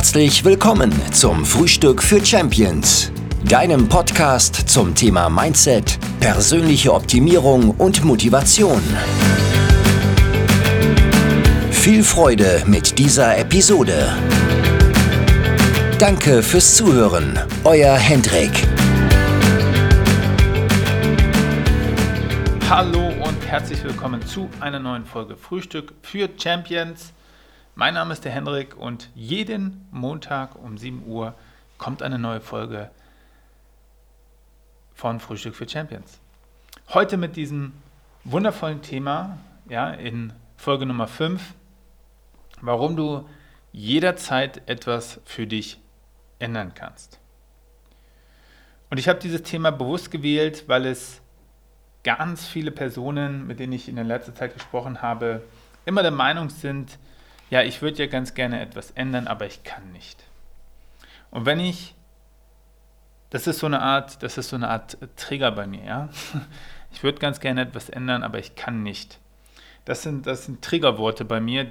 herzlich willkommen zum Frühstück für Champions, deinem Podcast zum Thema Mindset, persönliche Optimierung und Motivation. Viel Freude mit dieser Episode. Danke fürs Zuhören, euer Hendrik. Hallo und herzlich willkommen zu einer neuen Folge Frühstück für Champions. Mein Name ist der Hendrik und jeden Montag um 7 Uhr kommt eine neue Folge von Frühstück für Champions. Heute mit diesem wundervollen Thema, ja, in Folge Nummer 5, warum du jederzeit etwas für dich ändern kannst. Und ich habe dieses Thema bewusst gewählt, weil es ganz viele Personen, mit denen ich in der letzten Zeit gesprochen habe, immer der Meinung sind, ja, ich würde ja ganz gerne etwas ändern, aber ich kann nicht. Und wenn ich, das ist so eine Art Trigger bei mir, ja. Ich würde ganz gerne etwas ändern, aber ich kann nicht. Das sind Triggerworte bei mir,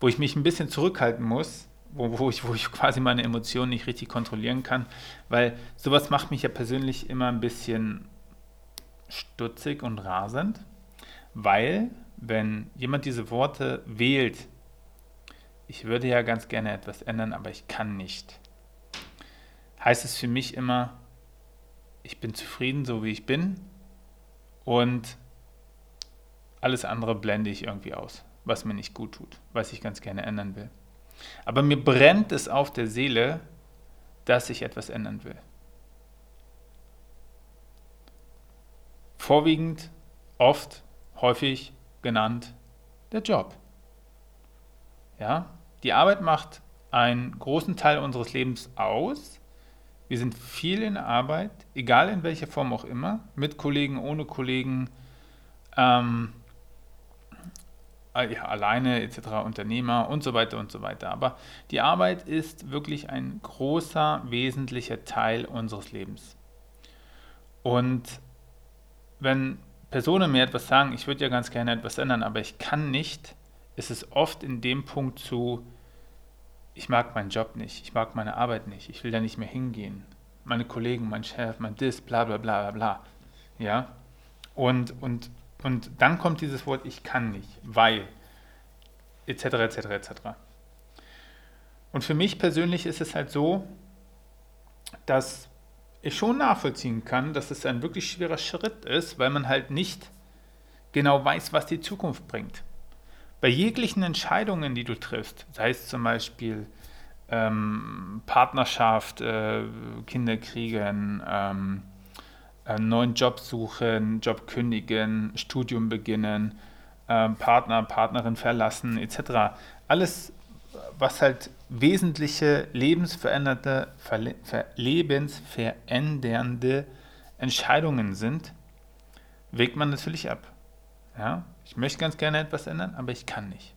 wo ich mich ein bisschen zurückhalten muss, wo ich quasi meine Emotionen nicht richtig kontrollieren kann, weil sowas macht mich ja persönlich immer ein bisschen stutzig und rasend, weil wenn jemand diese Worte wählt, ich würde ja ganz gerne etwas ändern, aber ich kann nicht, heißt es für mich immer, ich bin zufrieden, so wie ich bin, und alles andere blende ich irgendwie aus, was mir nicht gut tut, was ich ganz gerne ändern will. Aber mir brennt es auf der Seele, dass ich etwas ändern will. Vorwiegend, oft, häufig genannt, der Job. Ja, die Arbeit macht einen großen Teil unseres Lebens aus. Wir sind viel in der Arbeit, egal in welcher Form auch immer, mit Kollegen, ohne Kollegen, alleine etc., Unternehmer und so weiter und so weiter. Aber die Arbeit ist wirklich ein großer, wesentlicher Teil unseres Lebens. Und wenn Personen mir etwas sagen, ich würde ja ganz gerne etwas ändern, aber ich kann nicht, ist es oft in dem Punkt zu, ich mag meinen Job nicht, ich mag meine Arbeit nicht, ich will da nicht mehr hingehen. Meine Kollegen, mein Chef, mein Disk, bla bla bla bla bla. Ja? Und dann kommt dieses Wort, ich kann nicht, weil, etc., etc., etc. Und für mich persönlich ist es halt so, dass ich schon nachvollziehen kann, dass es ein wirklich schwerer Schritt ist, weil man halt nicht genau weiß, was die Zukunft bringt. Bei jeglichen Entscheidungen, die du triffst, sei es zum Beispiel Partnerschaft, Kinder kriegen, einen neuen Job suchen, Job kündigen, Studium beginnen, Partner, Partnerin verlassen etc. Alles, was halt wesentliche lebensverändernde Entscheidungen sind, wägt man natürlich ab. Ja? Ich möchte ganz gerne etwas ändern, aber ich kann nicht.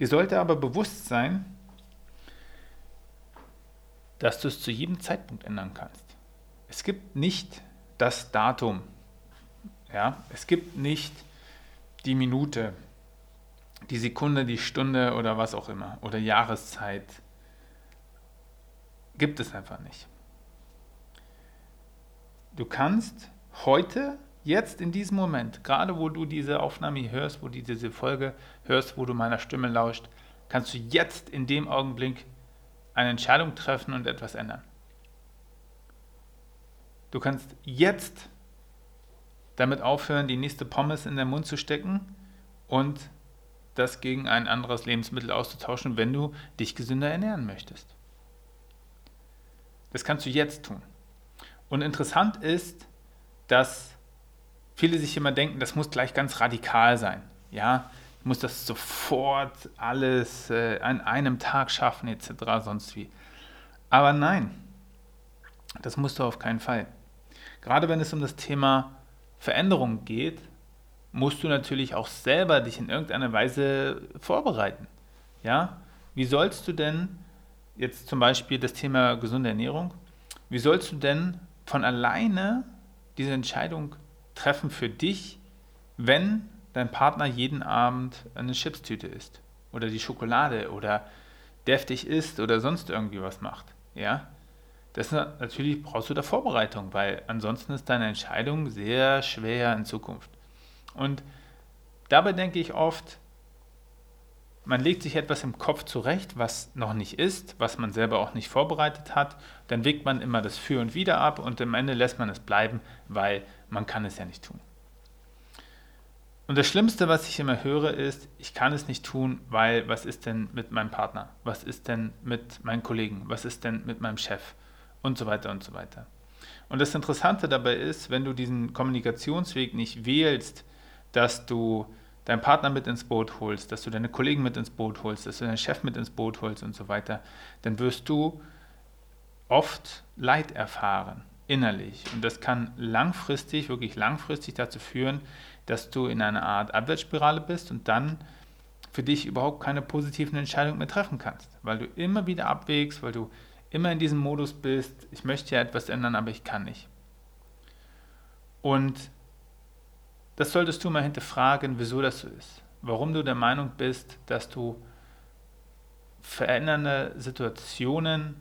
Dir sollte aber bewusst sein, dass du es zu jedem Zeitpunkt ändern kannst. Es gibt nicht das Datum, ja? Es gibt nicht die Minute, die Sekunde, die Stunde oder was auch immer, oder Jahreszeit, gibt es einfach nicht. Du kannst heute, jetzt in diesem Moment, gerade wo du diese Aufnahme hier hörst, wo du diese Folge hörst, wo du meiner Stimme lauscht, kannst du jetzt in dem Augenblick eine Entscheidung treffen und etwas ändern. Du kannst jetzt damit aufhören, die nächste Pommes in den Mund zu stecken und das gegen ein anderes Lebensmittel auszutauschen, wenn du dich gesünder ernähren möchtest. Das kannst du jetzt tun. Und interessant ist, dass viele sich immer denken, das muss gleich ganz radikal sein. Ja, ich muss das sofort alles an einem Tag schaffen etc., sonst wie. Aber nein, das musst du auf keinen Fall. Gerade wenn es um das Thema Veränderung geht, musst du natürlich auch selber dich in irgendeiner Weise vorbereiten. Ja? Wie sollst du denn, jetzt zum Beispiel das Thema gesunde Ernährung, wie sollst du denn von alleine diese Entscheidung treffen für dich, wenn dein Partner jeden Abend eine Chipstüte isst oder die Schokolade oder deftig isst oder sonst irgendwie was macht, ja, das natürlich brauchst du da Vorbereitung, weil ansonsten ist deine Entscheidung sehr schwer in Zukunft. Und dabei denke ich oft, man legt sich etwas im Kopf zurecht, was noch nicht ist, was man selber auch nicht vorbereitet hat, dann wägt man immer das Für und Wider ab und am Ende lässt man es bleiben, weil man kann es ja nicht tun. Und das Schlimmste, was ich immer höre, ist, ich kann es nicht tun, weil was ist denn mit meinem Partner? Was ist denn mit meinen Kollegen? Was ist denn mit meinem Chef? Und so weiter und so weiter. Und das Interessante dabei ist, wenn du diesen Kommunikationsweg nicht wählst, dass du deinen Partner mit ins Boot holst, dass du deine Kollegen mit ins Boot holst, dass du deinen Chef mit ins Boot holst und so weiter, dann wirst du oft Leid erfahren, innerlich. Und das kann langfristig, wirklich langfristig dazu führen, dass du in einer Art Abwärtsspirale bist und dann für dich überhaupt keine positiven Entscheidungen mehr treffen kannst, weil du immer wieder abwägst, weil du immer in diesem Modus bist, ich möchte ja etwas ändern, aber ich kann nicht. Und das solltest du mal hinterfragen, wieso das so ist. Warum du der Meinung bist, dass du verändernde Situationen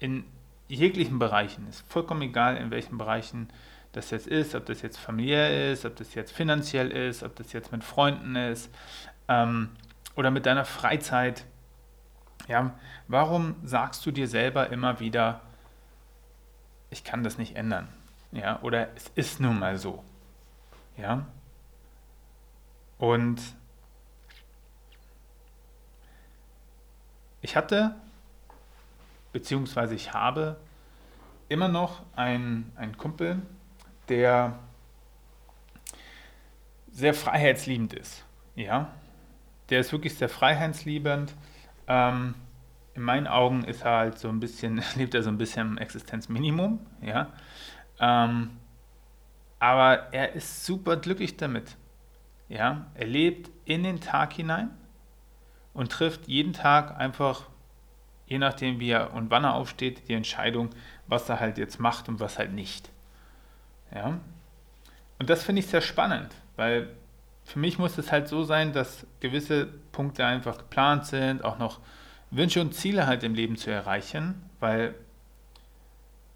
in jeglichen Bereichen, ist vollkommen egal, in welchen Bereichen das jetzt ist, ob das jetzt familiär ist, ob das jetzt finanziell ist, ob das jetzt mit Freunden ist oder mit deiner Freizeit. Ja, warum sagst du dir selber immer wieder, ich kann das nicht ändern? Ja, oder es ist nun mal so. Ja? Und ich hatte, beziehungsweise ich habe immer noch einen Kumpel, der sehr freiheitsliebend ist. Ja? Der ist wirklich sehr freiheitsliebend. In meinen Augen ist er halt so ein bisschen, lebt er so ein bisschen im Existenzminimum. Ja? Aber er ist super glücklich damit. Ja? Er lebt in den Tag hinein und trifft jeden Tag einfach, je nachdem wie er und wann er aufsteht, die Entscheidung, was er halt jetzt macht und was halt nicht. Ja? Und das finde ich sehr spannend, weil für mich muss es halt so sein, dass gewisse Punkte einfach geplant sind, auch noch Wünsche und Ziele halt im Leben zu erreichen, weil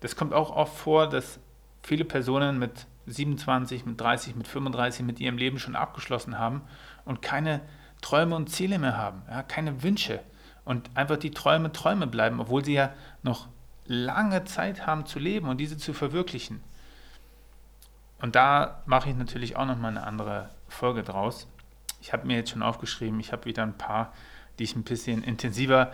das kommt auch oft vor, dass viele Personen mit 27, mit 30, mit 35 mit ihrem Leben schon abgeschlossen haben und keine Träume und Ziele mehr haben, ja, keine Wünsche und einfach die Träume bleiben, obwohl sie ja noch lange Zeit haben zu leben und diese zu verwirklichen. Und da mache ich natürlich auch nochmal eine andere Folge draus. Ich habe mir jetzt schon aufgeschrieben, ich habe wieder ein paar, die ich ein bisschen intensiver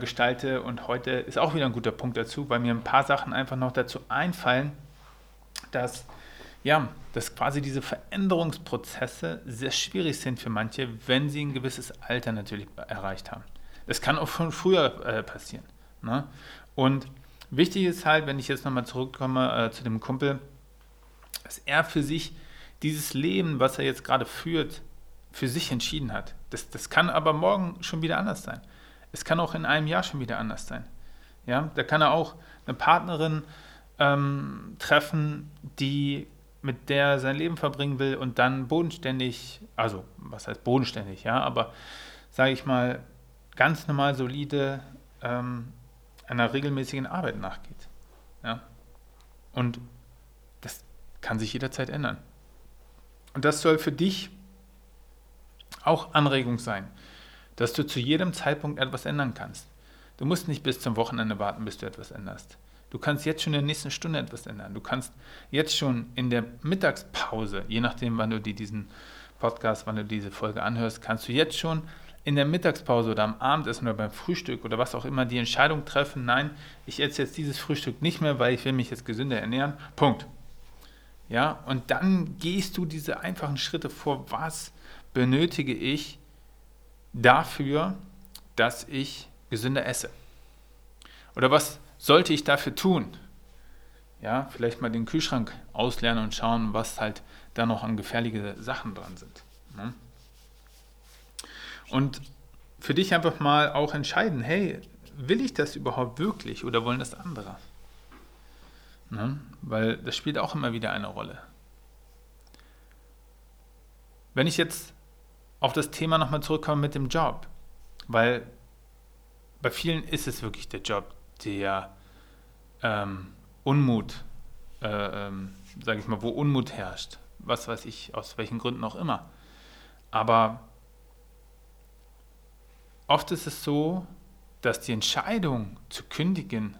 gestalte und heute ist auch wieder ein guter Punkt dazu, weil mir ein paar Sachen einfach noch dazu einfallen, dass, ja, dass quasi diese Veränderungsprozesse sehr schwierig sind für manche, wenn sie ein gewisses Alter natürlich erreicht haben. Das kann auch schon früher passieren. Ne? Und wichtig ist halt, wenn ich jetzt nochmal zurückkomme zu dem Kumpel, dass er für sich dieses Leben, was er jetzt gerade führt, für sich entschieden hat. Das kann aber morgen schon wieder anders sein. Es kann auch in einem Jahr schon wieder anders sein. Ja? Da kann er auch eine Partnerin treffen, mit der er sein Leben verbringen will und dann bodenständig, also was heißt bodenständig, ja, aber sage ich mal, ganz normal solide einer regelmäßigen Arbeit nachgeht. Ja? Und das kann sich jederzeit ändern. Und das soll für dich auch Anregung sein, dass du zu jedem Zeitpunkt etwas ändern kannst. Du musst nicht bis zum Wochenende warten, bis du etwas änderst. Du kannst jetzt schon in der nächsten Stunde etwas ändern. Du kannst jetzt schon in der Mittagspause, je nachdem, wann du dir diesen Podcast, wann du diese Folge anhörst, kannst du jetzt schon in der Mittagspause oder am Abendessen oder beim Frühstück oder was auch immer die Entscheidung treffen, nein, ich esse jetzt dieses Frühstück nicht mehr, weil ich will mich jetzt gesünder ernähren. Punkt. Ja, und dann gehst du diese einfachen Schritte vor, was benötige ich dafür, dass ich gesünder esse? Oder was sollte ich dafür tun? Ja, vielleicht mal den Kühlschrank ausleeren und schauen, was halt da noch an gefährliche Sachen dran sind. Ne? Und für dich einfach mal auch entscheiden, hey, will ich das überhaupt wirklich oder wollen das andere? Ne? Weil das spielt auch immer wieder eine Rolle. Wenn ich jetzt auf das Thema nochmal zurückkomme mit dem Job, weil bei vielen ist es wirklich der Job, der Unmut, sage ich mal, wo Unmut herrscht. Was weiß ich, aus welchen Gründen auch immer. Aber oft ist es so, dass die Entscheidung zu kündigen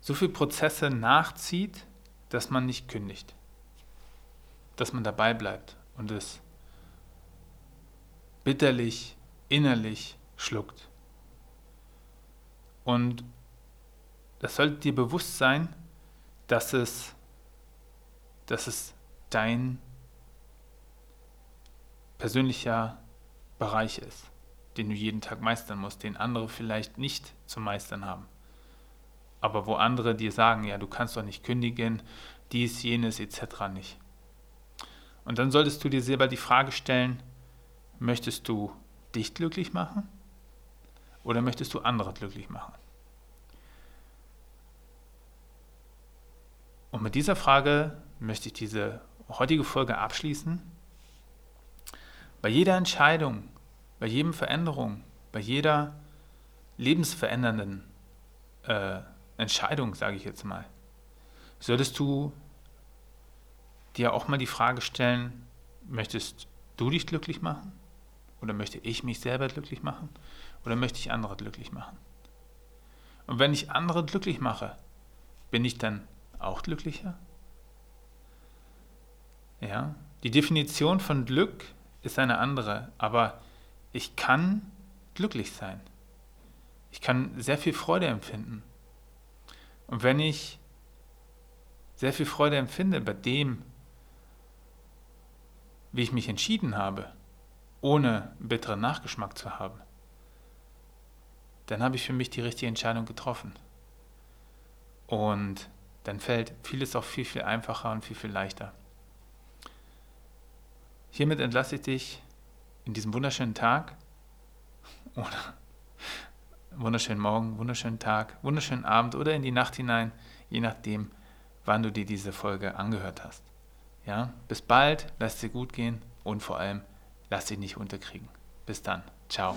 so viele Prozesse nachzieht, dass man nicht kündigt. Dass man dabei bleibt und es bitterlich, innerlich schluckt. Und das sollte dir bewusst sein, dass es dein persönlicher Bereich ist, den du jeden Tag meistern musst, den andere vielleicht nicht zu meistern haben. Aber wo andere dir sagen, ja, du kannst doch nicht kündigen, dies, jenes, etc. nicht. Und dann solltest du dir selber die Frage stellen, möchtest du dich glücklich machen oder möchtest du andere glücklich machen? Und mit dieser Frage möchte ich diese heutige Folge abschließen. Bei jeder Entscheidung, bei jedem Veränderung, bei jeder lebensverändernden Entscheidung, sage ich jetzt mal, solltest du dir auch mal die Frage stellen, möchtest du dich glücklich machen? Oder möchte ich mich selber glücklich machen? Oder möchte ich andere glücklich machen? Und wenn ich andere glücklich mache, bin ich dann auch glücklicher? Ja, die Definition von Glück ist eine andere, aber ich kann glücklich sein. Ich kann sehr viel Freude empfinden. Und wenn ich sehr viel Freude empfinde bei dem, wie ich mich entschieden habe, ohne einen bitteren Nachgeschmack zu haben, dann habe ich für mich die richtige Entscheidung getroffen. Und dann fällt vieles auch viel, viel einfacher und viel, viel leichter. Hiermit entlasse ich dich in diesem wunderschönen Tag oder wunderschönen Morgen, wunderschönen Tag, wunderschönen Abend oder in die Nacht hinein, je nachdem, wann du dir diese Folge angehört hast. Ja, bis bald, lass dir gut gehen und vor allem, lass dich nicht unterkriegen. Bis dann, ciao.